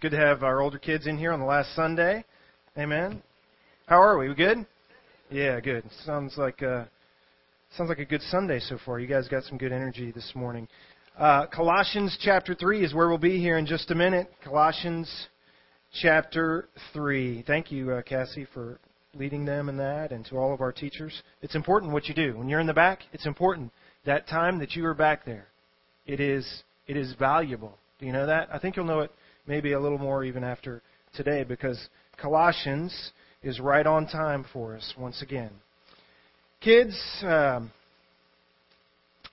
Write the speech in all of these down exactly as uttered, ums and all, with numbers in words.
Good to have our older kids in here on the last Sunday. Amen. How are we? We good? Yeah, good. Sounds like a, sounds like a good Sunday so far. You guys got some good energy this morning. Uh, Colossians chapter three is where we'll be here in just a minute. Colossians chapter three. Thank you, uh, Cassie, for leading them in that, and to all of our teachers. It's important what you do. When you're in the back, it's important. That time that you are back there, it is it is valuable. Do you know that? I think you'll know it. Maybe a little more even after today, because Colossians is right on time for us once again. Kids, um,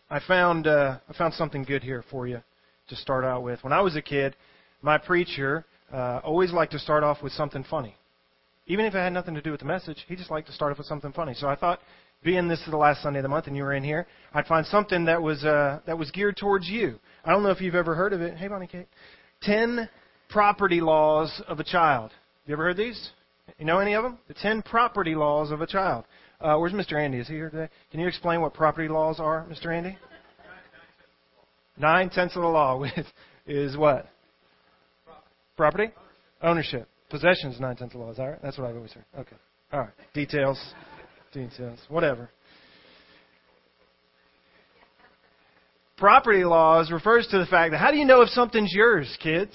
I found uh, I found something good here for you to start out with. When I was a kid, my preacher uh, always liked to start off with something funny. Even if it had nothing to do with the message, he just liked to start off with something funny. So I thought, being this is the last Sunday of the month and you were in here, I'd find something that was uh, that was geared towards you. I don't know if you've ever heard of it. Hey, Bonnie Kate. Ten property laws of a child. You ever heard these? You know any of them? The ten property laws of a child. Uh, where's Mister Andy? Is he here today? Can you explain what property laws are, Mister Andy? Nine tenths of the law with is what? Property? Ownership. Possession is nine tenths of the law. Is that right? That's what I've always heard. Okay. All right. Details. Details. Whatever. Property laws refers to the fact that how do you know if something's yours, kids?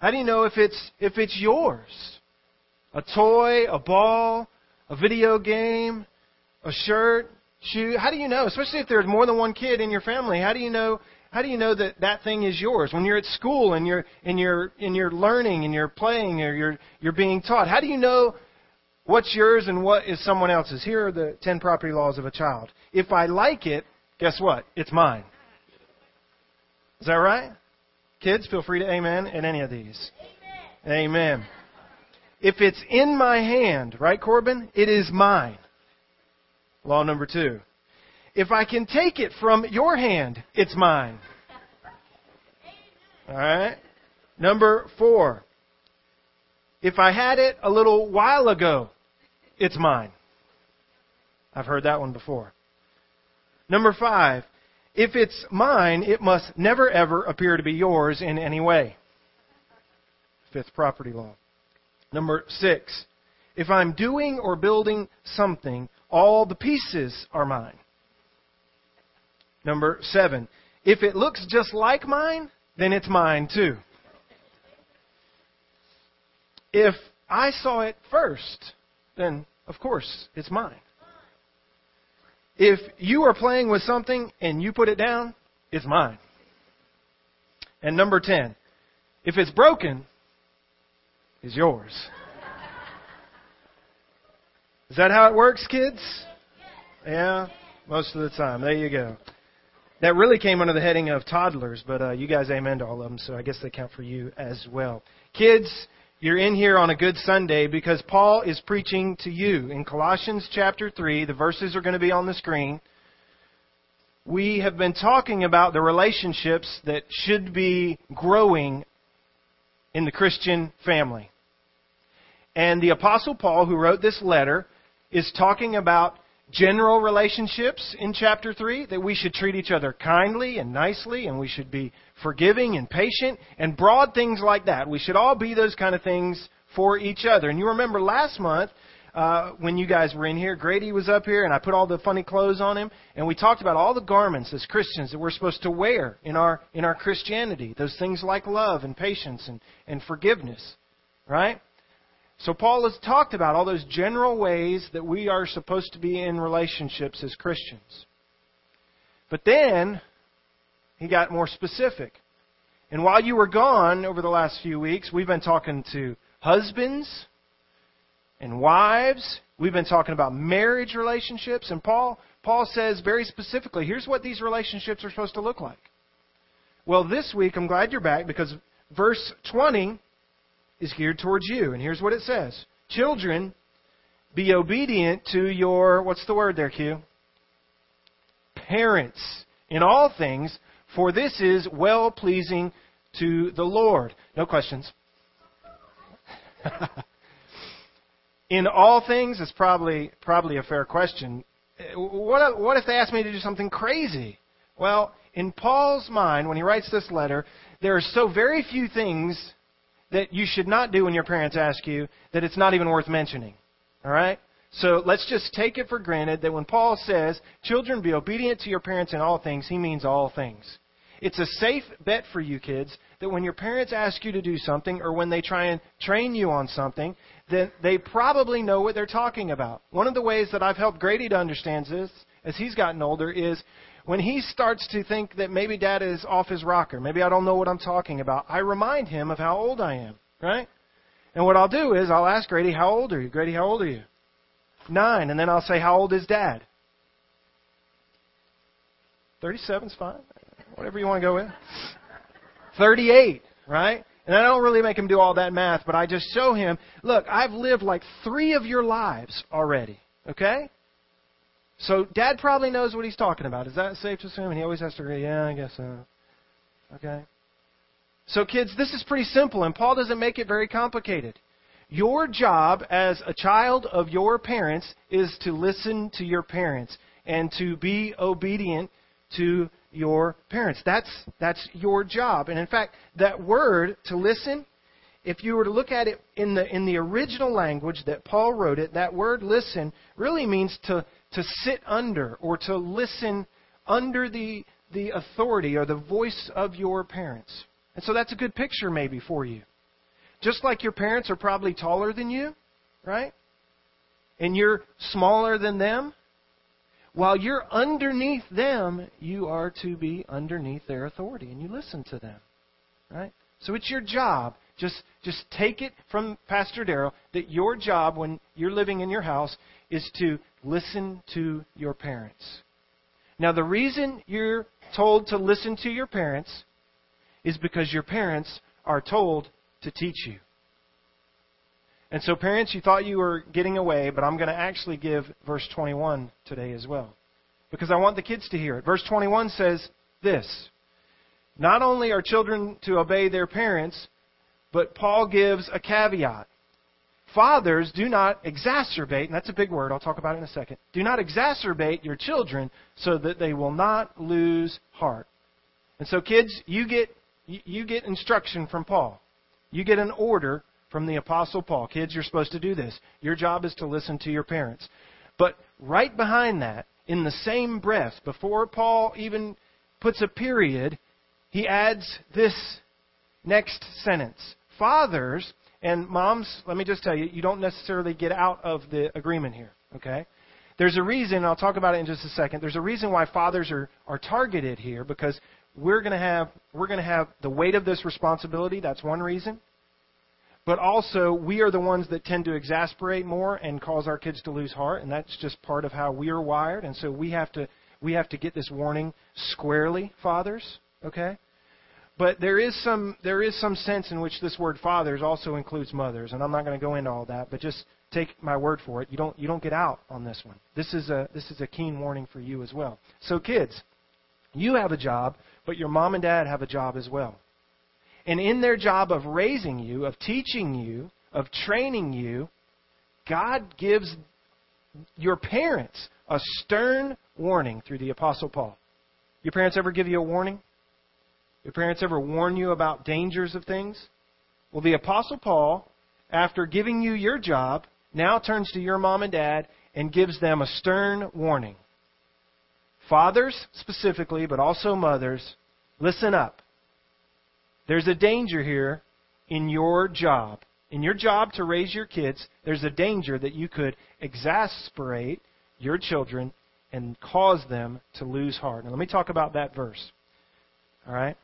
How do you know if it's if it's yours? A toy, a ball, a video game, a shirt, shoe. How do you know? Especially if there's more than one kid in your family. How do you know? How do you know that that thing is yours? When you're at school and you're and you're and you're learning and you're playing or you're you're being taught. How do you know what's yours and what is someone else's? Here are the ten property laws of a child. If I like it, guess what? It's mine. Is that right? Kids, feel free to amen at any of these. Amen. Amen. If it's in my hand, right, Corbin? It is mine. Law number two. If I can take it from your hand, it's mine. All right. Number four. If I had it a little while ago, it's mine. I've heard that one before. Number five. If it's mine, it must never, ever appear to be yours in any way. Fifth property law. Number six. If I'm doing or building something, all the pieces are mine. Number seven. If it looks just like mine, then it's mine too. If I saw it first, then of course it's mine. If you are playing with something and you put it down, it's mine. And number ten, if it's broken, it's yours. Is that how it works, kids? Yeah, most of the time. There you go. That really came under the heading of toddlers, but uh, you guys amen to all of them, so I guess they count for you as well. Kids, you're in here on a good Sunday because Paul is preaching to you. In Colossians chapter three, the verses are going to be on the screen. We have been talking about the relationships that should be growing in the Christian family. And the Apostle Paul, who wrote this letter, is talking about general relationships in chapter three, that we should treat each other kindly and nicely, and we should be forgiving and patient, and broad things like that. We should all be those kind of things for each other. And you remember last month, uh, when you guys were in here, Grady was up here, and I put all the funny clothes on him, and we talked about all the garments as Christians that we're supposed to wear in our in our Christianity. Those things like love and patience and, and forgiveness, right? So Paul has talked about all those general ways that we are supposed to be in relationships as Christians. But then, he got more specific. And while you were gone over the last few weeks, we've been talking to husbands and wives. We've been talking about marriage relationships. And Paul, Paul says very specifically, here's what these relationships are supposed to look like. Well, this week, I'm glad you're back because verse twenty is geared towards you. And here's what it says. Children, be obedient to your, what's the word there, Q? Parents in all things, for this is well-pleasing to the Lord. No questions. In all things is probably probably a fair question. What, what if they asked me to do something crazy? Well, in Paul's mind, when he writes this letter, there are so very few things that you should not do when your parents ask you that it's not even worth mentioning. All right? So let's just take it for granted that when Paul says, children, be obedient to your parents in all things, he means all things. It's a safe bet for you kids that when your parents ask you to do something or when they try and train you on something, that they probably know what they're talking about. One of the ways that I've helped Grady to understand this as he's gotten older is when he starts to think that maybe Dad is off his rocker, maybe I don't know what I'm talking about, I remind him of how old I am, right? And what I'll do is I'll ask Grady, how old are you? Grady, how old are you? Nine. And then I'll say, how old is Dad? thirty-seven's fine. Whatever you want to go with. thirty-eight, right? And I don't really make him do all that math, but I just show him, look, I've lived like three of your lives already, okay? So Dad probably knows what he's talking about. Is that safe to assume? And he always has to agree, yeah, I guess so. Okay? So kids, this is pretty simple, and Paul doesn't make it very complicated. Your job as a child of your parents is to listen to your parents and to be obedient to your parents. That's that's your job. And in fact, that word, to listen, if you were to look at it in the in the original language that Paul wrote it, that word listen really means to, to sit under or to listen under the the authority or the voice of your parents. And so that's a good picture maybe for you. Just like your parents are probably taller than you, right? And you're smaller than them. While you're underneath them, you are to be underneath their authority, and you listen to them, right? So it's your job. Just just take it from Pastor Darrell that your job when you're living in your house is to listen to your parents. Now, the reason you're told to listen to your parents is because your parents are told to teach you. And so, parents, you thought you were getting away, but I'm going to actually give verse twenty-one today as well, because I want the kids to hear it. Verse twenty-one says this, not only are children to obey their parents, but Paul gives a caveat. Fathers, do not exacerbate, and that's a big word, I'll talk about it in a second, do not exacerbate your children so that they will not lose heart. And so, kids, you get you get instruction from Paul. You get an order from the Apostle Paul. Kids, you're supposed to do this. Your job is to listen to your parents. But right behind that, in the same breath, before Paul even puts a period, he adds this next sentence. Fathers and moms, let me just tell you, you don't necessarily get out of the agreement here, okay? There's a reason, and I'll talk about it in just a second, there's a reason why fathers are, are targeted here, because we're going to have we're going to have the weight of this responsibility. That's one reason. But also, we are the ones that tend to exasperate more and cause our kids to lose heart, and that's just part of how we are wired. And so we have to we have to get this warning squarely, fathers, okay? But there is some there is some sense in which this word fathers also includes mothers, and I'm not going to go into all that, but just take my word for it. You don't you don't get out on this one. This is a this is a keen warning for you as well. So kids, you have a job, but your mom and dad have a job as well. And in their job of raising you, of teaching you, of training you, God gives your parents a stern warning through the Apostle Paul. Your parents ever give you a warning? Your parents ever warn you about dangers of things? Well, the Apostle Paul, after giving you your job, now turns to your mom and dad and gives them a stern warning. Fathers specifically, but also mothers, listen up. There's a danger here in your job. In your job to raise your kids, there's a danger that you could exasperate your children and cause them to lose heart. Now, let me talk about that verse. All right?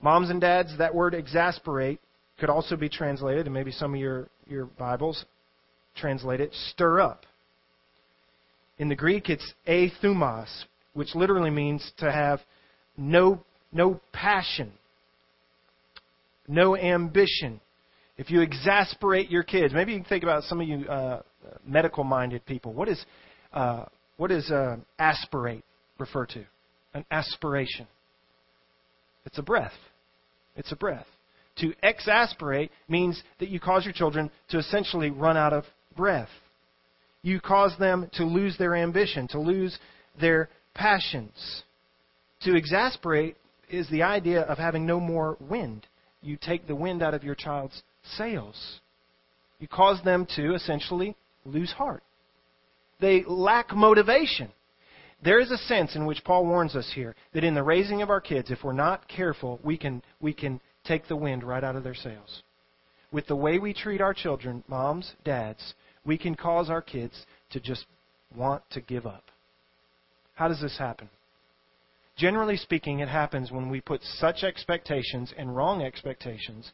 Moms and dads, that word exasperate could also be translated, and maybe some of your, your Bibles translate it, stir up. In the Greek, it's athumos, which literally means to have no, no passion. No ambition. If you exasperate your kids, maybe you can think about some of you uh, medical-minded people. What is uh, what is uh, aspirate refer to? An aspiration. It's a breath. It's a breath. To exasperate means that you cause your children to essentially run out of breath. You cause them to lose their ambition, to lose their passions. To exasperate is the idea of having no more wind. you take the wind out of your child's sails. You cause them to essentially lose heart. They lack motivation. There is a sense in which Paul warns us here that in the raising of our kids, if we're not careful, we can we can take the wind right out of their sails. With the way we treat our children, moms, dads, we can cause our kids to just want to give up. How does this happen? Generally speaking, it happens when we put such expectations and wrong expectations,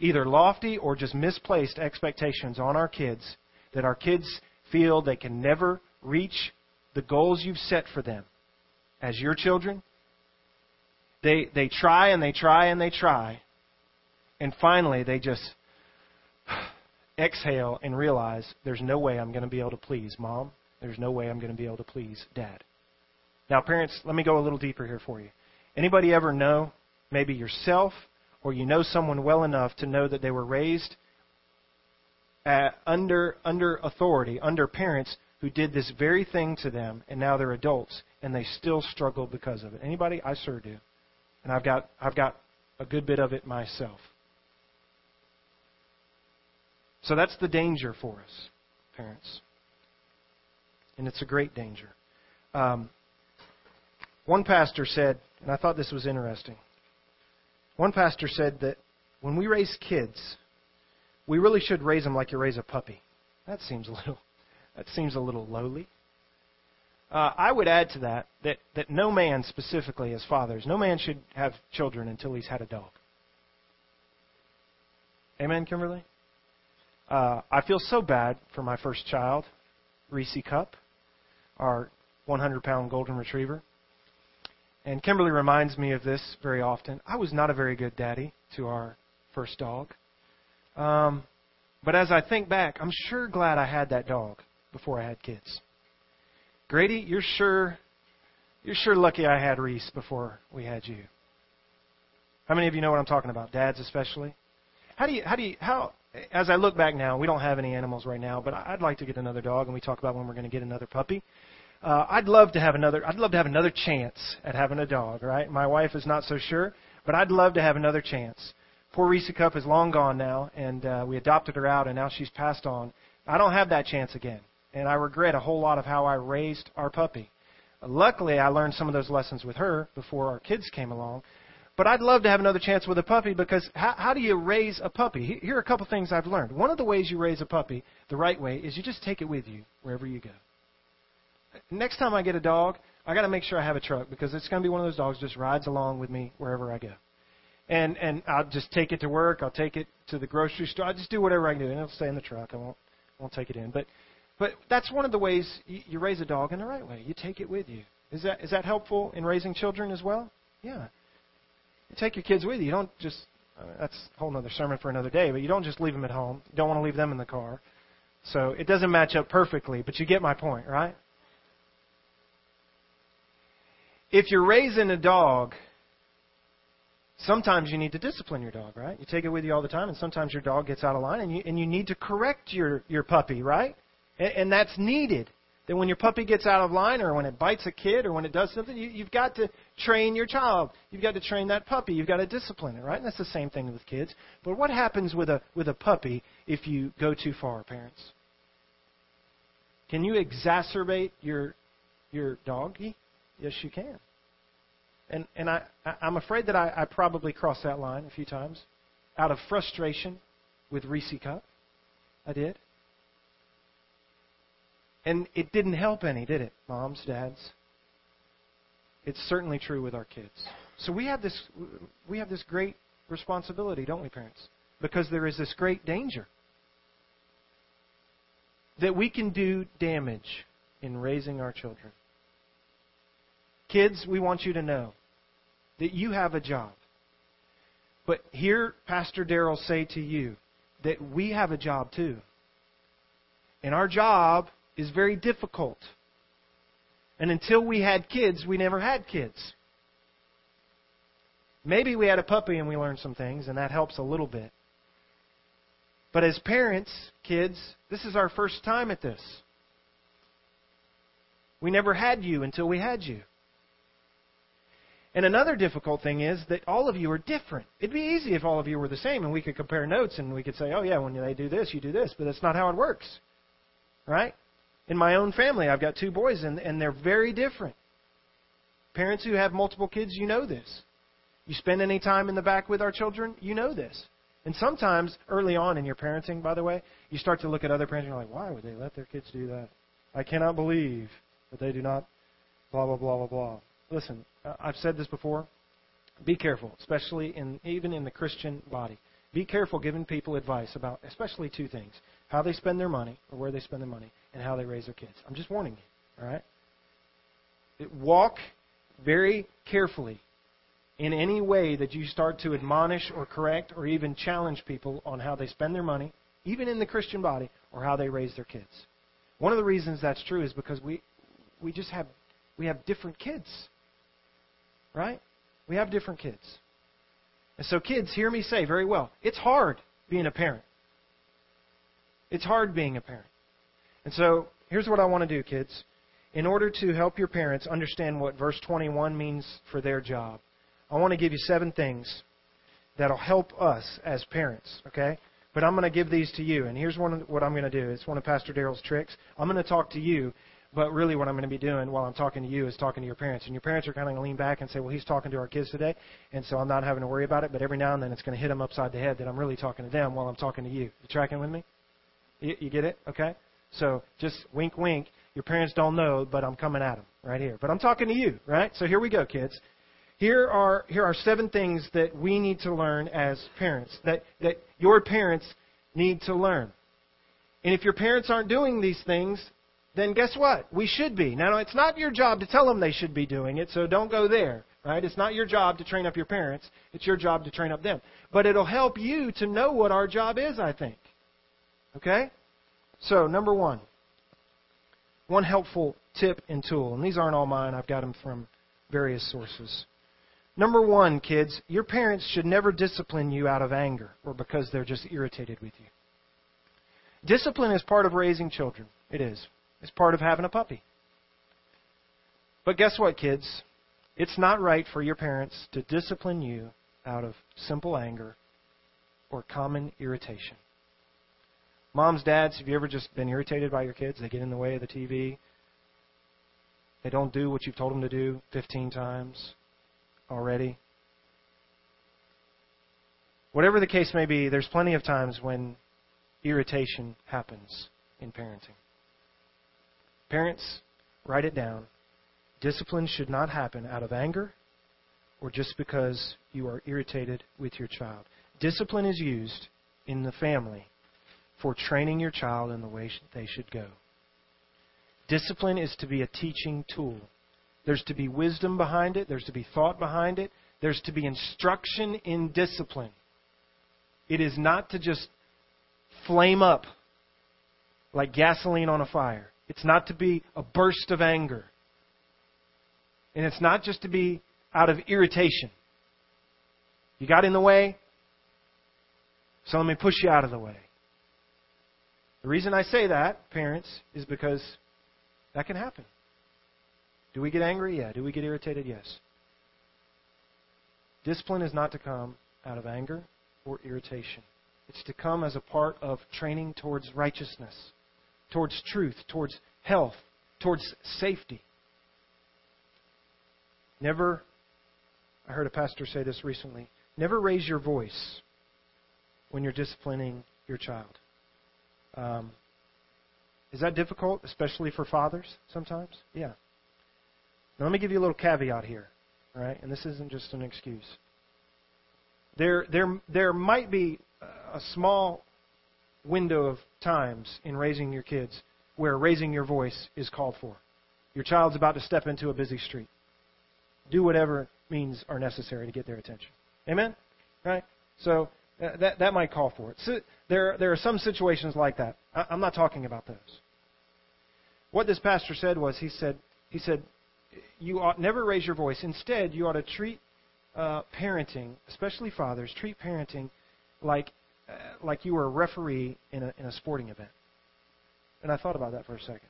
either lofty or just misplaced expectations on our kids, that our kids feel they can never reach the goals you've set for them as your children. They they try and they try and they try. And finally, they just exhale and realize, there's no way I'm going to be able to please Mom. There's no way I'm going to be able to please Dad. Now, parents, let me go a little deeper here for you. Anybody ever know, maybe yourself, or you know someone well enough to know that they were raised at, under under authority, under parents who did this very thing to them, and now they're adults, and they still struggle because of it? Anybody? I sure do. And I've got I've got a good bit of it myself. So that's the danger for us, parents. And it's a great danger. Um, one pastor said, and I thought this was interesting, one pastor said that when we raise kids, we really should raise them like you raise a puppy. That seems a little, that seems a little lowly. Uh, I would add to that, that that no man, specifically as fathers, no man should have children until he's had a dog. Amen, Kimberly? Uh, I feel so bad for my first child, Reese Cup, our one hundred pound golden retriever. And Kimberly reminds me of this very often. I was not a very good daddy to our first dog. Um, but as I think back, I'm sure glad I had that dog before I had kids. Grady, you're sure you're sure lucky I had Reese before we had you. How many of you know what I'm talking about? Dads especially. How do you how do you how as I look back now, we don't have any animals right now, but I'd like to get another dog, and we talk about when we're going to get another puppy. Uh, I'd love to have another I'd love to have another chance at having a dog, right? My wife is not so sure, but I'd love to have another chance. Poor Reese Cup is long gone now, and uh, we adopted her out, and now she's passed on. I don't have that chance again. And I regret a whole lot of how I raised our puppy. Luckily, I learned some of those lessons with her before our kids came along. But I'd love to have another chance with a puppy, because how, how do you raise a puppy? Here are a couple things I've learned. One of the ways you raise a puppy the right way is you just take it with you wherever you go. Next time I get a dog, I got to make sure I have a truck, because it's going to be one of those dogs that just rides along with me wherever I go. And and I'll just take it to work. I'll take it to the grocery store. I'll just do whatever I can do, and it'll stay in the truck. I won't, I won't take it in. But... But that's one of the ways you raise a dog in the right way. You take it with you. Is that is that helpful in raising children as well? Yeah. You take your kids with you. You don't just, that's a whole other sermon for another day, but you don't just leave them at home. You don't want to leave them in the car. So it doesn't match up perfectly, but you get my point, right? If you're raising a dog, sometimes you need to discipline your dog, right? You take it with you all the time, and sometimes your dog gets out of line, and you, and you need to correct your, your puppy, right? And that's needed. That when your puppy gets out of line, or when it bites a kid, or when it does something, you, you've got to train your child. You've got to train that puppy. You've got to discipline it, right? And that's the same thing with kids. But what happens with a with a puppy if you go too far, parents? Can you exacerbate your your doggy? Yes, you can. And and I I'm afraid that I, I probably crossed that line a few times, out of frustration with Reese Cup. I did. And it didn't help any, did it, moms, dads? It's certainly true with our kids. So we have this we have this great responsibility, don't we, parents? Because there is this great danger that we can do damage in raising our children. Kids, we want you to know that you have a job. But hear Pastor Darrell say to you that we have a job too. And our job is very difficult. And until we had kids, we never had kids. Maybe we had a puppy and we learned some things, and that helps a little bit. But as parents, kids, this is our first time at this. We never had you until we had you. And another difficult thing is that all of you are different. It'd be easy if all of you were the same and we could compare notes and we could say, oh, yeah, when they do this, you do this. But that's not how it works, right? In my own family, I've got two boys, and, and they're very different. Parents who have multiple kids, you know this. You spend any time in the back with our children, you know this. And sometimes, early on in your parenting, by the way, you start to look at other parents and you're like, why would they let their kids do that? I cannot believe that they do not blah, blah, blah, blah, blah. Listen, I've said this before. Be careful, especially in even in the Christian body. Be careful giving people advice about especially two things, how they spend their money or where they spend their money and how they raise their kids. I'm just warning you, all right? Walk very carefully in any way that you start to admonish or correct or even challenge people on how they spend their money, even in the Christian body, or how they raise their kids. One of the reasons that's true is because we we just have we have different kids. Right? We have different kids. And so kids, hear me say very well, it's hard being a parent. It's hard being a parent. And so here's what I want to do, kids. In order to help your parents understand what verse twenty-one means for their job, I want to give you seven things that will help us as parents, okay? But I'm going to give these to you, and here's one what I'm going to do. It's one of Pastor Daryl's tricks. I'm going to talk to you, but really what I'm going to be doing while I'm talking to you is talking to your parents. And your parents are kind of going to lean back and say, well, he's talking to our kids today, and so I'm not having to worry about it. But every now and then it's going to hit them upside the head that I'm really talking to them while I'm talking to you. You tracking with me? You, you get it? Okay? So just wink, wink. Your parents don't know, but I'm coming at them right here. But I'm talking to you, right? So here we go, kids. Here are here are seven things that we need to learn as parents, that, that your parents need to learn. And if your parents aren't doing these things, then guess what? We should be. Now, it's not your job to tell them they should be doing it, so don't go there, right? It's not your job to train up your parents. It's your job to train up them. But it'll help you to know what our job is, I think. Okay? So, number one, one helpful tip and tool. And these aren't all mine. I've got them from various sources. Number one, kids, your parents should never discipline you out of anger or because they're just irritated with you. Discipline is part of raising children. It is. It's part of having a puppy. But guess what, kids? It's not right for your parents to discipline you out of simple anger or common irritation. Moms, dads, have you ever just been irritated by your kids? They get in the way of the T V. They don't do what you've told them to do fifteen times. Already. Whatever the case may be, there's plenty of times when irritation happens in parenting. Parents, write it down. Discipline should not happen out of anger or just because you are irritated with your child. Discipline is used in the family for training your child in the way they should go. Discipline is to be a teaching tool. There's to be wisdom behind it. There's to be thought behind it. There's to be instruction in discipline. It is not to just flame up like gasoline on a fire. It's not to be a burst of anger. And it's not just to be out of irritation. You got in the way, so let me push you out of the way. The reason I say that, parents, is because that can happen. Do we get angry? Yeah. Do we get irritated? Yes. Discipline is not to come out of anger or irritation. It's to come as a part of training towards righteousness, towards truth, towards health, towards safety. Never, I heard a pastor say this recently, never raise your voice when you're disciplining your child. Um, is that difficult, especially for fathers sometimes? Yeah. Now, let me give you a little caveat here, all right? And this isn't just an excuse. There, there, there might be a small window of times in raising your kids where raising your voice is called for. Your child's about to step into a busy street. Do whatever means are necessary to get their attention. Amen? Right? So uh, that that might call for it. So there, there are some situations like that. I, I'm not talking about those. What this pastor said was, he said, he said, you ought never raise your voice. Instead, you ought to treat uh, parenting, especially fathers, treat parenting like uh, like you were a referee in a in a sporting event. And I thought about that for a second.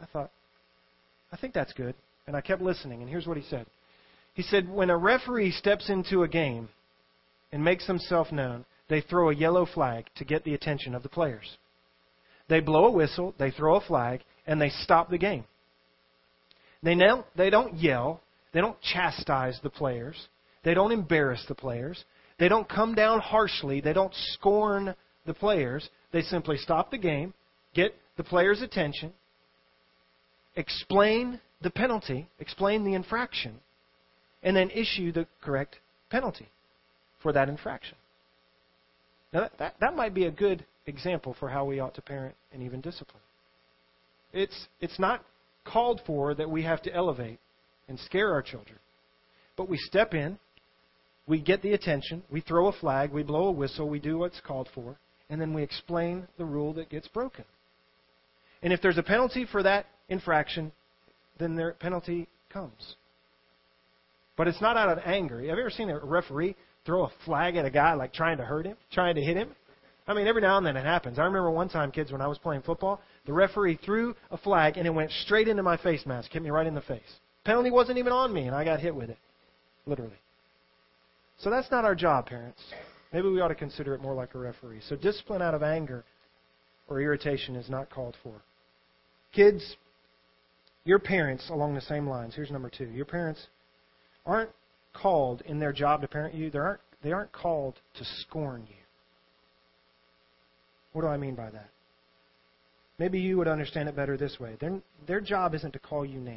I thought, I think that's good. And I kept listening. And here's what he said. He said, when a referee steps into a game and makes himself known, they throw a yellow flag to get the attention of the players. They blow a whistle, they throw a flag, and they stop the game. They now, they don't yell. They don't chastise the players. They don't embarrass the players. They don't come down harshly. They don't scorn the players. They simply stop the game, get the players' attention, explain the penalty, explain the infraction, and then issue the correct penalty for that infraction. Now, that, that, that might be a good example for how we ought to parent and even discipline. It's, it's not called for that we have to elevate and scare our children. But we step in, we get the attention, we throw a flag, we blow a whistle, we do what's called for, and then we explain the rule that gets broken. And if there's a penalty for that infraction, then their penalty comes. But it's not out of anger. Have you ever seen a referee throw a flag at a guy like trying to hurt him, trying to hit him? I mean, every now and then it happens. I remember one time, kids, when I was playing football, the referee threw a flag and it went straight into my face mask, hit me right in the face. Penalty wasn't even on me, and I got hit with it, literally. So that's not our job, parents. Maybe we ought to consider it more like a referee. So discipline out of anger or irritation is not called for. Kids, your parents, along the same lines, here's number two. Your parents aren't called in their job to parent you. They aren't, they aren't called to scorn you. What do I mean by that? Maybe you would understand it better this way. Their, their job isn't to call you names.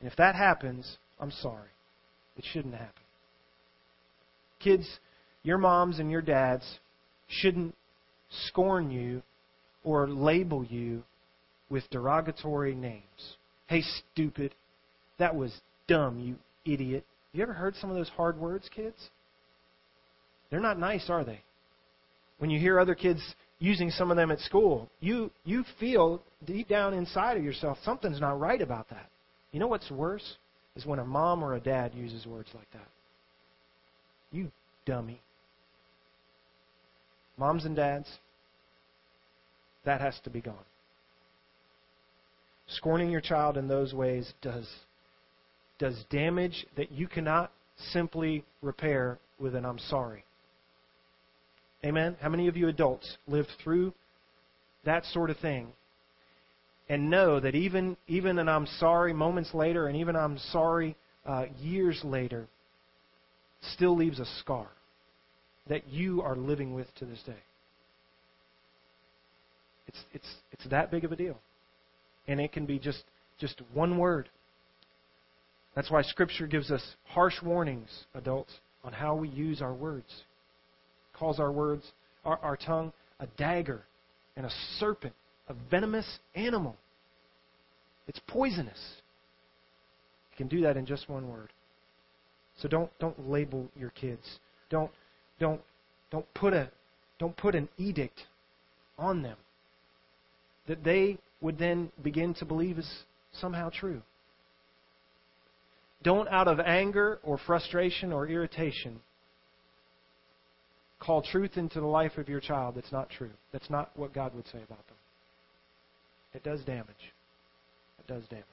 And if that happens, I'm sorry. It shouldn't happen. Kids, your moms and your dads shouldn't scorn you or label you with derogatory names. Hey, stupid. That was dumb, you idiot. You ever heard some of those hard words, kids? They're not nice, are they? When you hear other kids using some of them at school, you, you feel deep down inside of yourself something's not right about that. You know what's worse is when a mom or a dad uses words like that. You dummy. Moms and dads, that has to be gone. Scorning your child in those ways does, does damage that you cannot simply repair with an I'm sorry. Amen? How many of you adults lived through that sort of thing and know that even, even an I'm sorry moments later and even I'm sorry uh, years later still leaves a scar that you are living with to this day? It's, it's, it's that big of a deal. And it can be just, just one word. That's why Scripture gives us harsh warnings, adults, on how we use our words. Calls our words, our, our tongue, a dagger and a serpent, a venomous animal. It's poisonous. You can do that in just one word. So don't don't label your kids. Don't don't don't put a don't put an edict on them that they would then begin to believe is somehow true. Don't, out of anger or frustration or irritation, call truth into the life of your child that's not true. That's not what God would say about them. It does damage. It does damage.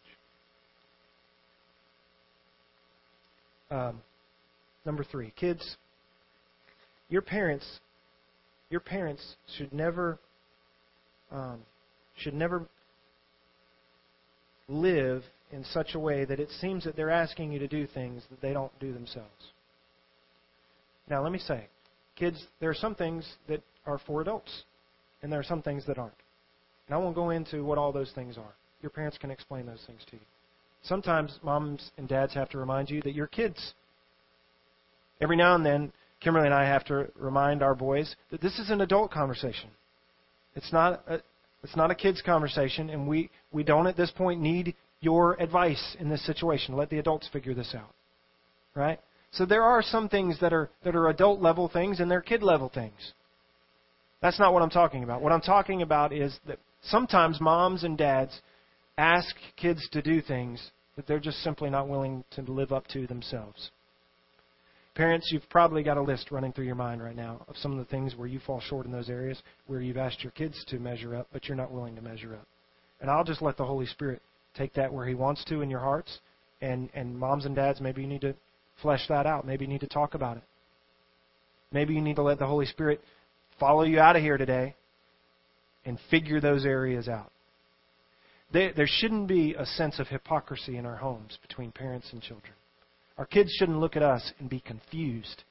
Um, number three, kids, your parents, your parents should never, um, should never live in such a way that it seems that they're asking you to do things that they don't do themselves. Now, let me say, kids, there are some things that are for adults, and there are some things that aren't. And I won't go into what all those things are. Your parents can explain those things to you. Sometimes moms and dads have to remind you that you're kids. Every now and then, Kimberly and I have to remind our boys that this is an adult conversation. It's not a, it's not a kid's conversation, and we, we don't at this point need your advice in this situation. Let the adults figure this out, right? So there are some things that are that are adult-level things and they're kid-level things. That's not what I'm talking about. What I'm talking about is that sometimes moms and dads ask kids to do things that they're just simply not willing to live up to themselves. Parents, you've probably got a list running through your mind right now of some of the things where you fall short in those areas where you've asked your kids to measure up, but you're not willing to measure up. And I'll just let the Holy Spirit take that where He wants to in your hearts And and moms and dads, maybe you need to flesh that out. Maybe you need to talk about it. Maybe you need to let the Holy Spirit follow you out of here today and figure those areas out. There, there shouldn't be a sense of hypocrisy in our homes between parents and children. Our kids shouldn't look at us and be confused.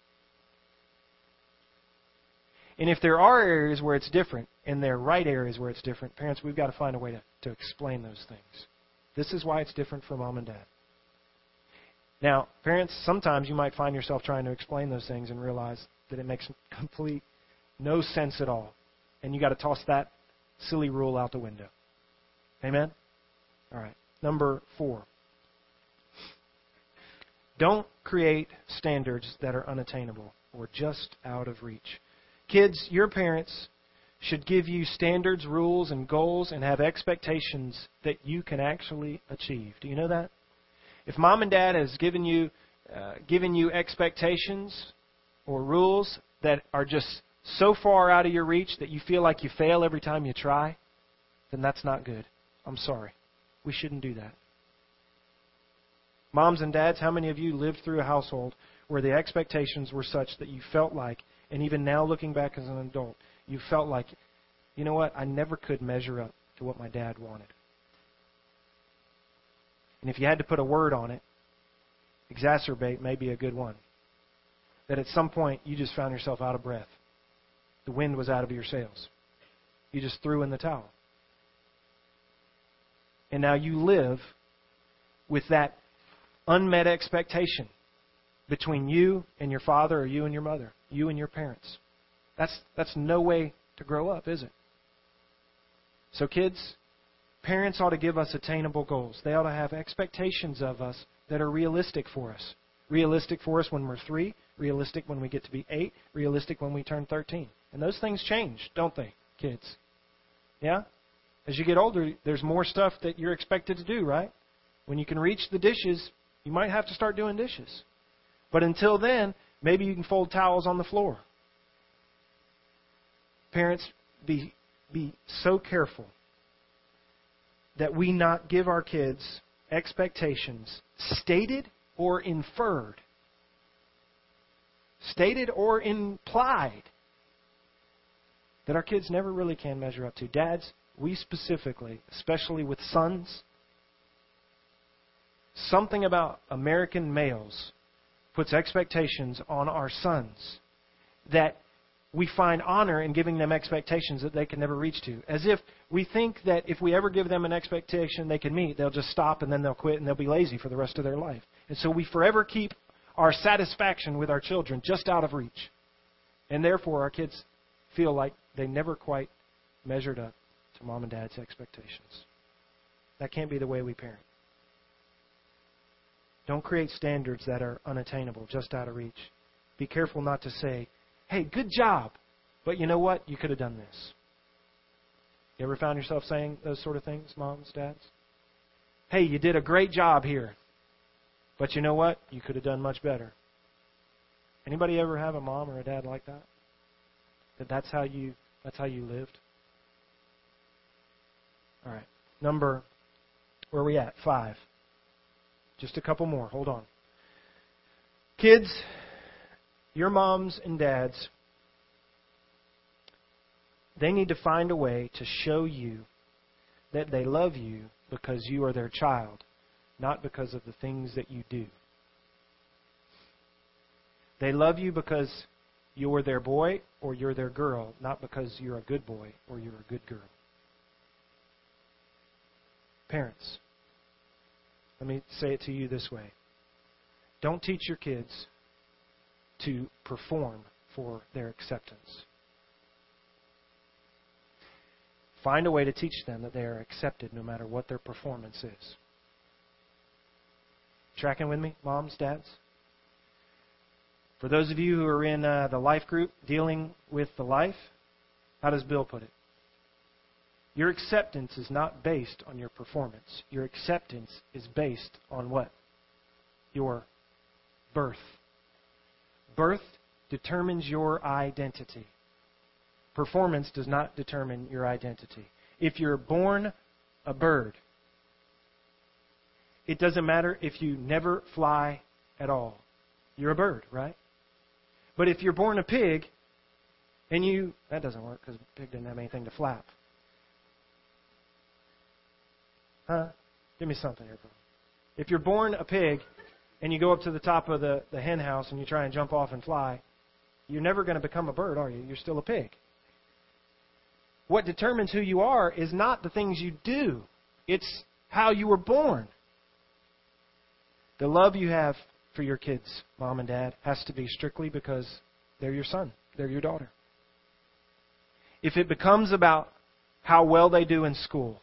And if there are areas where it's different, and there are right areas where it's different, parents, we've got to find a way to, to explain those things. This is why it's different for mom and dad. Now, parents, sometimes you might find yourself trying to explain those things and realize that it makes complete no sense at all. And you got to toss that silly rule out the window. Amen? All right. Number four. Don't create standards that are unattainable or just out of reach. Kids, your parents should give you standards, rules, and goals and have expectations that you can actually achieve. Do you know that? If mom and dad has given you uh, given you expectations or rules that are just so far out of your reach that you feel like you fail every time you try, then that's not good. I'm sorry. We shouldn't do that. Moms and dads, how many of you lived through a household where the expectations were such that you felt like, and even now looking back as an adult, you felt like, you know what, I never could measure up to what my dad wanted. And if you had to put a word on it, exacerbate may be a good one. That at some point you just found yourself out of breath. The wind was out of your sails. You just threw in the towel. And now you live with that unmet expectation between you and your father or you and your mother, you and your parents. That's, that's no way to grow up, is it? So kids, parents ought to give us attainable goals. They ought to have expectations of us that are realistic for us. Realistic for us when we're three, realistic when we get to be eight, realistic when we turn thirteen. And those things change, don't they, kids? Yeah? As you get older, there's more stuff that you're expected to do, right? When you can reach the dishes, you might have to start doing dishes. But until then, maybe you can fold towels on the floor. Parents, be be so careful that we not give our kids expectations stated or inferred, stated or implied, that our kids never really can measure up to. Dads, we specifically, especially with sons, something about American males puts expectations on our sons that we find honor in giving them expectations that they can never reach to. As if we think that if we ever give them an expectation they can meet, they'll just stop and then they'll quit and they'll be lazy for the rest of their life. And so we forever keep our satisfaction with our children just out of reach. And therefore our kids feel like they never quite measured up to mom and dad's expectations. That can't be the way we parent. Don't create standards that are unattainable, just out of reach. Be careful not to say, hey, good job, but you know what? You could have done this. You ever found yourself saying those sort of things, moms, dads? Hey, you did a great job here, but you know what? You could have done much better. Anybody ever have a mom or a dad like that? That that's how you that's how you lived? All right. Number, where are we at? Five. Just a couple more. Hold on. Kids, your moms and dads, they need to find a way to show you that they love you because you are their child, not because of the things that you do. They love you because you're their boy or you're their girl, not because you're a good boy or you're a good girl. Parents, let me say it to you this way. Don't teach your kids to perform for their acceptance. Find a way to teach them that they are accepted no matter what their performance is. Tracking with me, moms, dads? For those of you who are in uh, the life group dealing with the life, how does Bill put it? Your acceptance is not based on your performance. Your acceptance is based on what? Your birth. Birth determines your identity. Performance does not determine your identity. If you're born a bird It doesn't matter if you never fly at all. You're a bird, right? But if you're born a pig, and you... That doesn't work because a pig doesn't have anything to flap. Huh? Give me something here, bro. If you're born a pig and you go up to the top of the, the hen house and you try and jump off and fly, you're never going to become a bird, are you? You're still a pig. What determines who you are is not the things you do. It's how you were born. The love you have for your kids, mom and dad, has to be strictly because they're your son. They're your daughter. If it becomes about how well they do in school,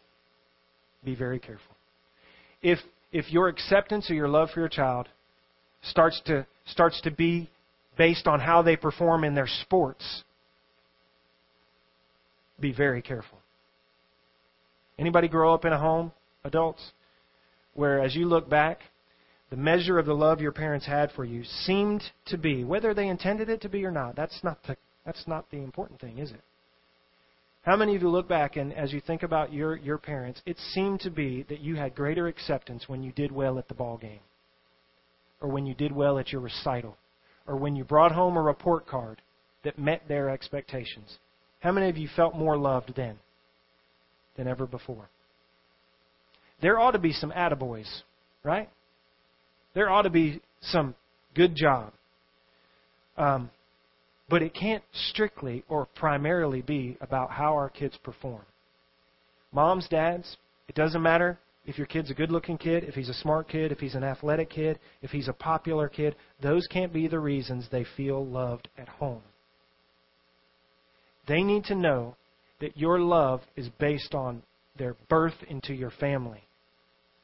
be very careful. If if your acceptance or your love for your child starts to starts to be based on how they perform in their sports, be very careful. Anybody grow up in a home, adults, where as you look back, the measure of the love your parents had for you seemed to be, whether they intended it to be or not, that's not the, that's not the important thing, is it? How many of you look back and as you think about your, your parents, it seemed to be that you had greater acceptance when you did well at the ball game, or when you did well at your recital, or when you brought home a report card that met their expectations? How many of you felt more loved then than ever before? There ought to be some attaboys, right? There ought to be some good job. Um, but it can't strictly or primarily be about how our kids perform. Moms, dads, it doesn't matter if your kid's a good-looking kid, if he's a smart kid, if he's an athletic kid, if he's a popular kid. Those can't be the reasons they feel loved at home. They need to know that your love is based on their birth into your family.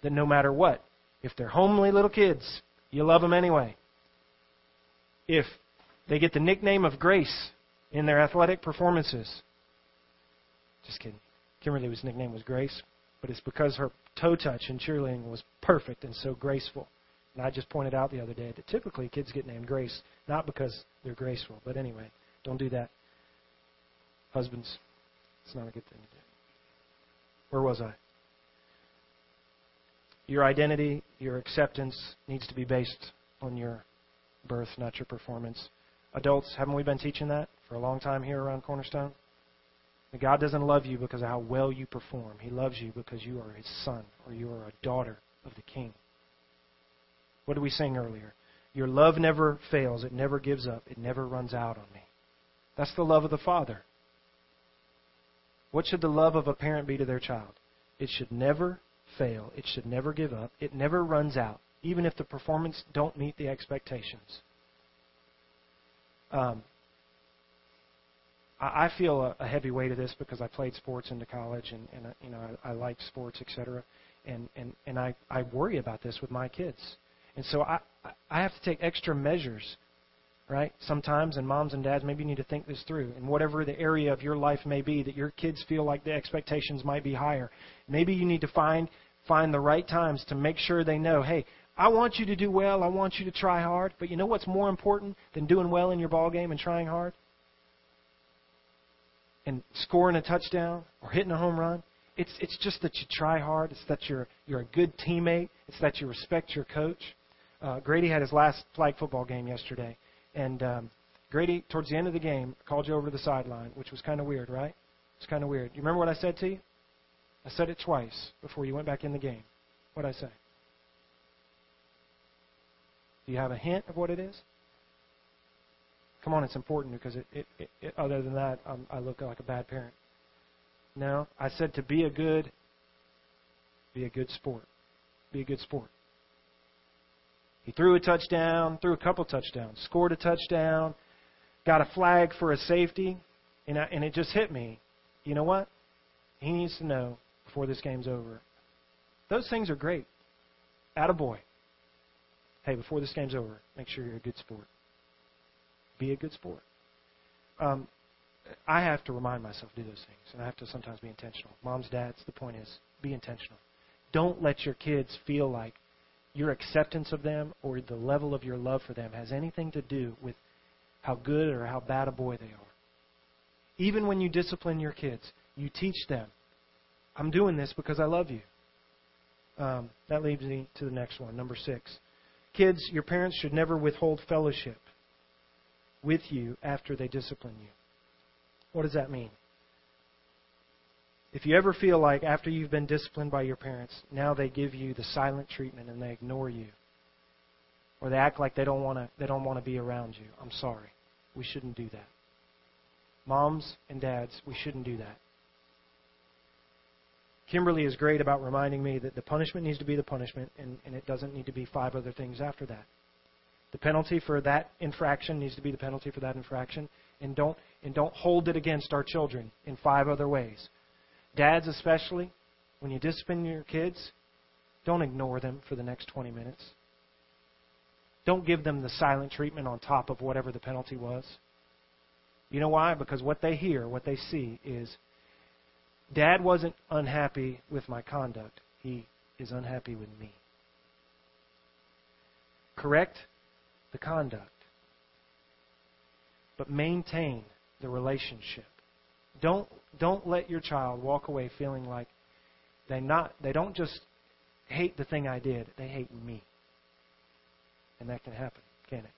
That no matter what, if they're homely little kids, you love them anyway. If they get the nickname of Grace in their athletic performances. Just kidding. Kimberly's nickname was Grace, but it's because her toe touch in cheerleading was perfect and so graceful. And I just pointed out the other day that typically kids get named Grace, not because they're graceful. But anyway, don't do that. Husbands, it's not a good thing to do. Where was I? Your identity, your acceptance needs to be based on your birth, not your performance. Adults, haven't we been teaching that for a long time here around Cornerstone? That God doesn't love you because of how well you perform. He loves you because you are His son or you are a daughter of the King. What did we sing earlier? Your love never fails. It never gives up. It never runs out on me. That's the love of the Father. What should the love of a parent be to their child? It should never fail. It should never give up. It never runs out, even if the performance don't meet the expectations. Um, I, I feel a, a heavy weight of this because I played sports into college, and, and I, you know I, I liked sports, et cetera. And and and I, I worry about this with my kids, and so I I have to take extra measures, right? Sometimes, and moms and dads, maybe you need to think this through. And whatever the area of your life may be that your kids feel like the expectations might be higher, maybe you need to find find the right times to make sure they know, hey, I want you to do well, I want you to try hard, but you know what's more important than doing well in your ball game and trying hard? And scoring a touchdown or hitting a home run? It's it's just that you try hard. It's that you're you're a good teammate. It's that you respect your coach. Uh, Grady had his last flag football game yesterday. And um, Grady, towards the end of the game, called you over to the sideline, which was kind of weird, right? It's kind of weird. You remember what I said to you? I said it twice before you went back in the game. What did I say? Do you have a hint of what it is? Come on, it's important because it, it, it, it, other than that, um, I look like a bad parent. No, I said to be a good, be a good sport. Be a good sport. He threw a touchdown, threw a couple touchdowns, scored a touchdown, got a flag for a safety, and, I, and it just hit me. You know what? He needs to know before this game's over. Those things are great. Attaboy. Hey, before this game's over, make sure you're a good sport. Be a good sport. Um, I have to remind myself to do those things, and I have to sometimes be intentional. Moms, dads, the point is, be intentional. Don't let your kids feel like your acceptance of them or the level of your love for them has anything to do with how good or how bad a boy they are. Even when you discipline your kids, you teach them, I'm doing this because I love you. Um, that leads me to the next one, number six. Kids, your parents should never withhold fellowship with you after they discipline you. What does that mean? If you ever feel like after you've been disciplined by your parents, now they give you the silent treatment and they ignore you, or they act like they don't want to they don't want to be around you, I'm sorry. We shouldn't do that. Moms and dads, we shouldn't do that. Kimberly is great about reminding me that the punishment needs to be the punishment, and, and it doesn't need to be five other things after that. The penalty for that infraction needs to be the penalty for that infraction, and don't and don't hold it against our children in five other ways. Dads especially, when you discipline your kids, don't ignore them for the next twenty minutes. Don't give them the silent treatment on top of whatever the penalty was. You know why? Because what they hear, what they see is, Dad wasn't unhappy with my conduct. He is unhappy with me. Correct the conduct, but maintain the relationship. Don't don't let your child walk away feeling like they not they don't just hate the thing I did, they hate me. And that can happen, can't it?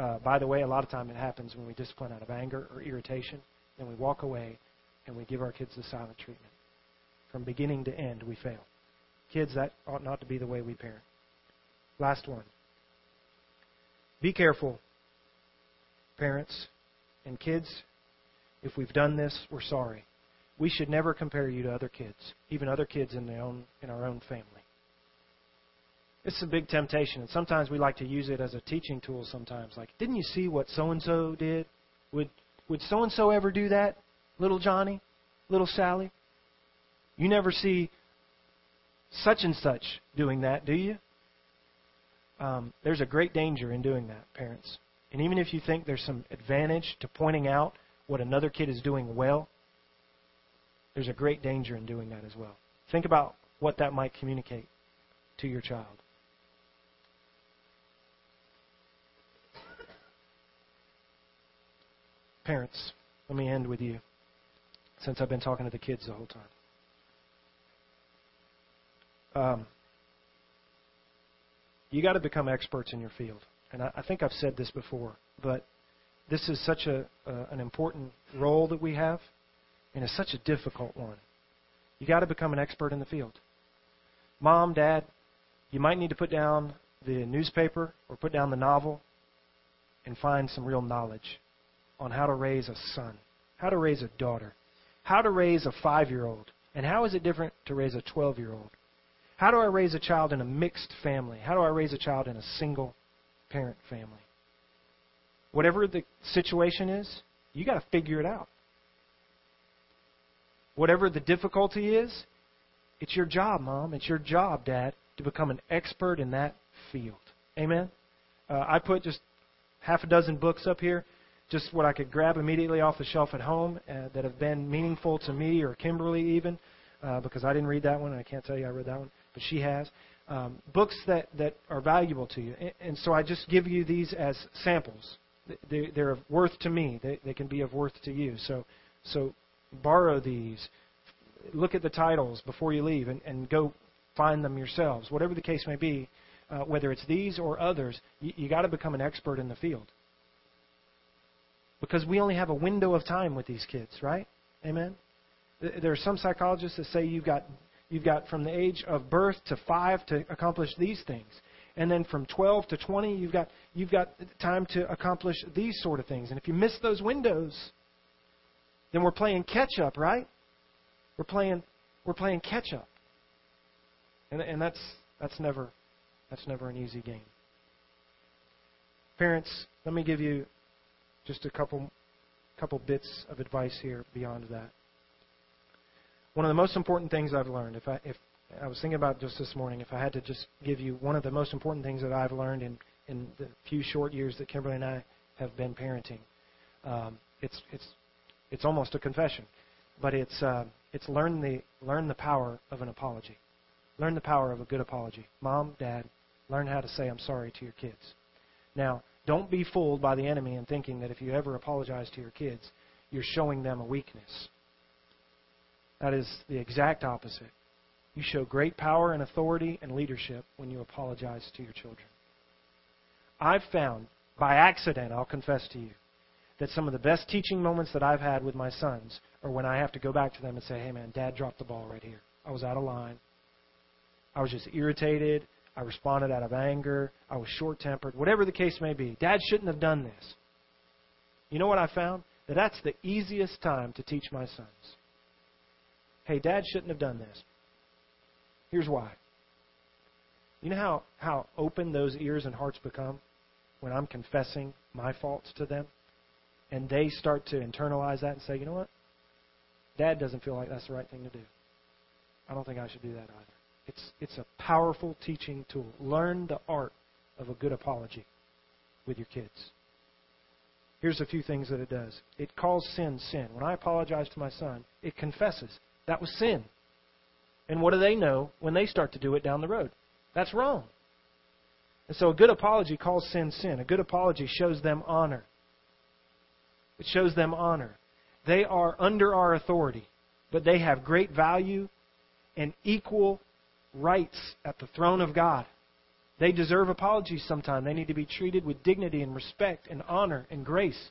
Uh, by the way, a lot of time it happens when we discipline out of anger or irritation, and we walk away and we give our kids the silent treatment. From beginning to end, we fail. Kids, that ought not to be the way we parent. Last one. Be careful, parents and kids. If we've done this, we're sorry. We should never compare you to other kids, even other kids in their own in our own family. It's a big temptation, and sometimes we like to use it as a teaching tool sometimes. Like, didn't you see what so-and-so did? Would would so-and-so ever do that? Little Johnny, little Sally. You never see such and such doing that, do you? Um, there's a great danger in doing that, parents. And even if you think there's some advantage to pointing out what another kid is doing well, there's a great danger in doing that as well. Think about what that might communicate to your child. Parents, let me end with you, since I've been talking to the kids the whole time. Um, you got to become experts in your field. And I, I think I've said this before, but this is such a uh, an important role that we have, and it's such a difficult one. You got to become an expert in the field. Mom, Dad, you might need to put down the newspaper or put down the novel and find some real knowledge on how to raise a son, how to raise a daughter, how to raise a five-year-old, and how is it different to raise a twelve-year-old? How do I raise a child in a mixed family? How do I raise a child in a single-parent family? Whatever the situation is, you got to figure it out. Whatever the difficulty is, it's your job, Mom. It's your job, Dad, to become an expert in that field. Amen? Uh, I put just half a dozen books up here, just what I could grab immediately off the shelf at home uh, that have been meaningful to me or Kimberly even, uh, because I didn't read that one. And I can't tell you I read that one, but she has. Um, books that, that are valuable to you. And, and so I just give you these as samples. They, they're of worth to me. They, they can be of worth to you. So, so borrow these. Look at the titles before you leave and, and go find them yourselves. Whatever the case may be, uh, whether it's these or others, you, you got to become an expert in the field. Because we only have a window of time with these kids, right? Amen? There are some psychologists that say you've got you've got from the age of birth to five to accomplish these things. And then from twelve to twenty, you've got you've got time to accomplish these sort of things. And if you miss those windows, then we're playing catch up, right? We're playing we're playing catch up. And and that's that's never that's never an easy game. Parents, let me give you just a couple couple bits of advice here beyond that. One of the most important things I've learned, if I, if I was thinking about just this morning, if I had to just give you one of the most important things that I've learned in, in the few short years that Kimberly and I have been parenting, um, it's it's it's almost a confession, but it's uh, it's learn the learn the power of an apology, learn the power of a good apology. Mom, Dad, learn how to say I'm sorry to your kids. Now, don't be fooled by the enemy in thinking that if you ever apologize to your kids, you're showing them a weakness. That is the exact opposite. You show great power and authority and leadership when you apologize to your children. I've found, by accident, I'll confess to you, that some of the best teaching moments that I've had with my sons are when I have to go back to them and say, hey, man, Dad dropped the ball right here. I was out of line. I was just irritated. I responded out of anger. I was short-tempered. Whatever the case may be, Dad shouldn't have done this. You know what I found? That that's the easiest time to teach my sons. Hey, Dad shouldn't have done this. Here's why. You know how, how open those ears and hearts become when I'm confessing my faults to them? And they start to internalize that and say, you know what? Dad doesn't feel like that's the right thing to do. I don't think I should do that either. It's, it's a powerful teaching tool. Learn the art of a good apology with your kids. Here's a few things that it does. It calls sin, sin. When I apologize to my son, it confesses. That was sin. And what do they know when they start to do it down the road? That's wrong. And so a good apology calls sin, sin. A good apology shows them honor. It shows them honor. They are under our authority, but they have great value and equal rights at the throne of God. They deserve apologies sometime. They need to be treated with dignity and respect and honor and grace.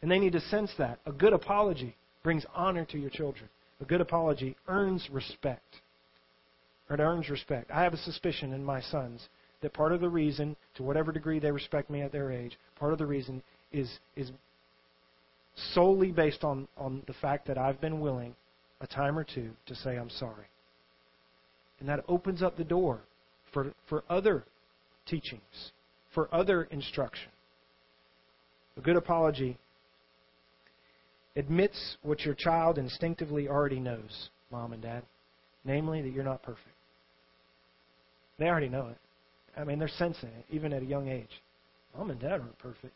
And they need to sense that. A good apology brings honor to your children. A good apology earns respect. Or it earns respect. I have a suspicion in my sons that part of the reason, to whatever degree they respect me at their age, part of the reason is is solely based on, on the fact that I've been willing a time or two to say I'm sorry. And that opens up the door for, for other teachings, for other instruction. A good apology admits what your child instinctively already knows, Mom and Dad, namely that you're not perfect. They already know it. I mean, they're sensing it, even at a young age. Mom and Dad aren't perfect.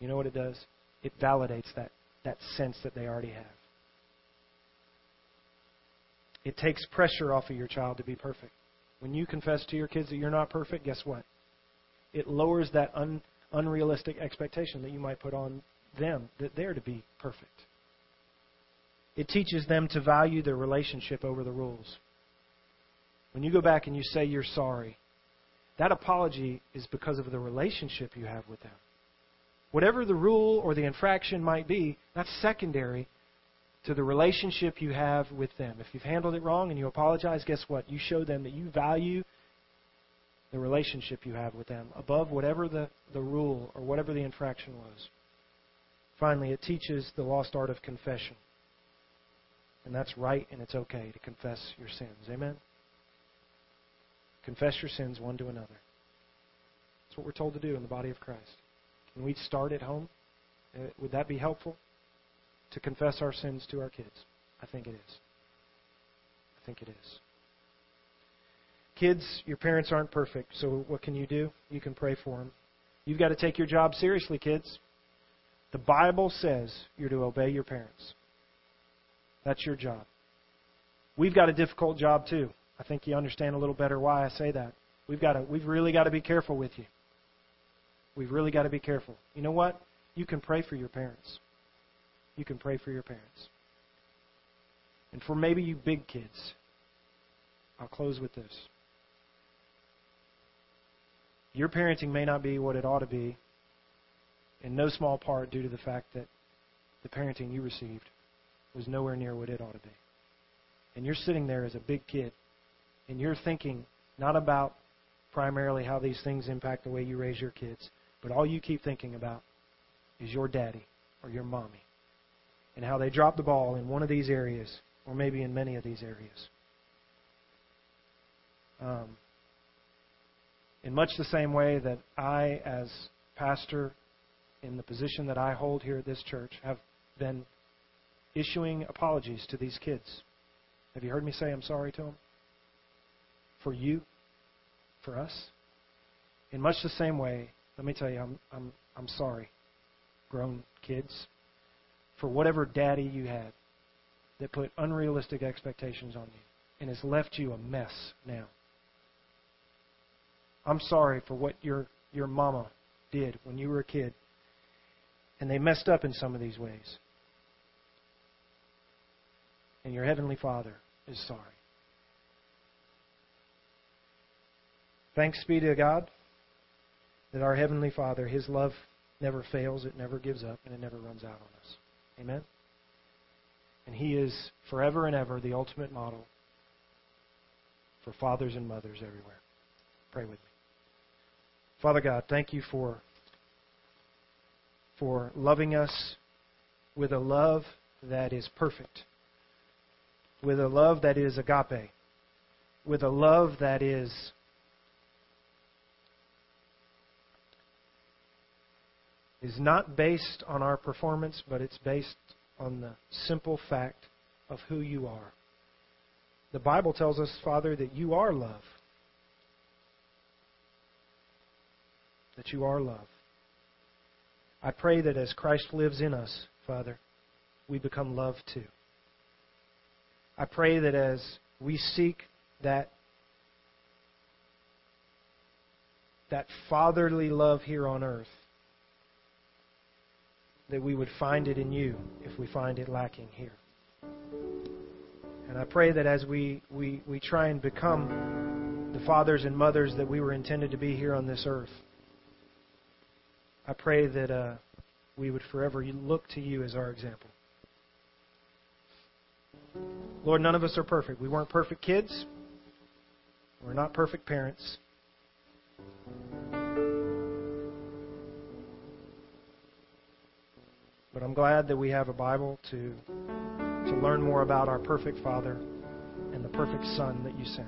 You know what it does? It validates that, that sense that they already have. It takes pressure off of your child to be perfect. When you confess to your kids that you're not perfect, guess what? It lowers that un, unrealistic expectation that you might put on them, that they're to be perfect. It teaches them to value their relationship over the rules. When you go back and you say you're sorry, that apology is because of the relationship you have with them. Whatever the rule or the infraction might be, that's secondary to the relationship you have with them. If you've handled it wrong and you apologize, guess what? You show them that you value the relationship you have with them above whatever the, the rule or whatever the infraction was. Finally, it teaches the lost art of confession. And that's right, and it's okay to confess your sins. Amen? Confess your sins one to another. That's what we're told to do in the body of Christ. Can we start at home? Would that be helpful? To confess our sins to our kids. I think it is. I think it is. Kids, your parents aren't perfect, so what can you do? You can pray for them. You've got to take your job seriously, kids. The Bible says you're to obey your parents. That's your job. We've got a difficult job, too. I think you understand a little better why I say that. We've got to, we've really got to be careful with you. We've really got to be careful. You know what? You can pray for your parents. You can pray for your parents. And for maybe you big kids, I'll close with this. Your parenting may not be what it ought to be, in no small part due to the fact that the parenting you received was nowhere near what it ought to be. And you're sitting there as a big kid, and you're thinking not about primarily how these things impact the way you raise your kids, but all you keep thinking about is your daddy or your mommy. And how they drop the ball in one of these areas, or maybe in many of these areas. Um, in much the same way that I, as pastor, in the position that I hold here at this church, have been issuing apologies to these kids. Have you heard me say I'm sorry to them? For you? For us? In much the same way, let me tell you, I'm, I'm, I'm sorry, grown kids, for whatever daddy you had that put unrealistic expectations on you and has left you a mess now. I'm sorry for what your, your mama did when you were a kid, and they messed up in some of these ways. And your Heavenly Father is sorry. Thanks be to God that our Heavenly Father, His love never fails, it never gives up, and it never runs out on us. Amen? And He is forever and ever the ultimate model for fathers and mothers everywhere. Pray with me. Father God, thank you for, for loving us with a love that is perfect, with a love that is agape, with a love that is is not based on our performance, but it's based on the simple fact of who you are. The Bible tells us, Father, that you are love. That you are love. I pray that as Christ lives in us, Father, we become love too. I pray that as we seek that that fatherly love here on earth, that we would find it in you if we find it lacking here. And I pray that as we, we, we try and become the fathers and mothers that we were intended to be here on this earth, I pray that uh, we would forever look to you as our example. Lord, none of us are perfect. We weren't perfect kids. We're not perfect parents. But I'm glad that we have a Bible to to learn more about our perfect Father and the perfect Son that you sent.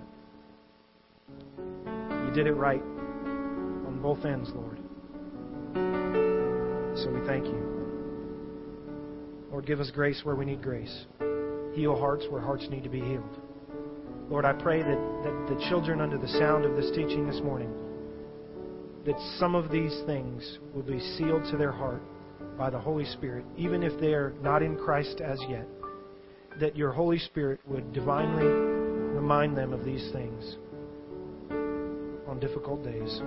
You did it right on both ends, Lord. So we thank you. Lord, give us grace where we need grace. Heal hearts where hearts need to be healed. Lord, I pray that, that the children under the sound of this teaching this morning, that some of these things will be sealed to their heart by the Holy Spirit, even if they are not in Christ as yet, that your Holy Spirit would divinely remind them of these things on difficult days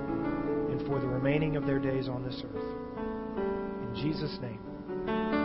and for the remaining of their days on this earth. In Jesus' name.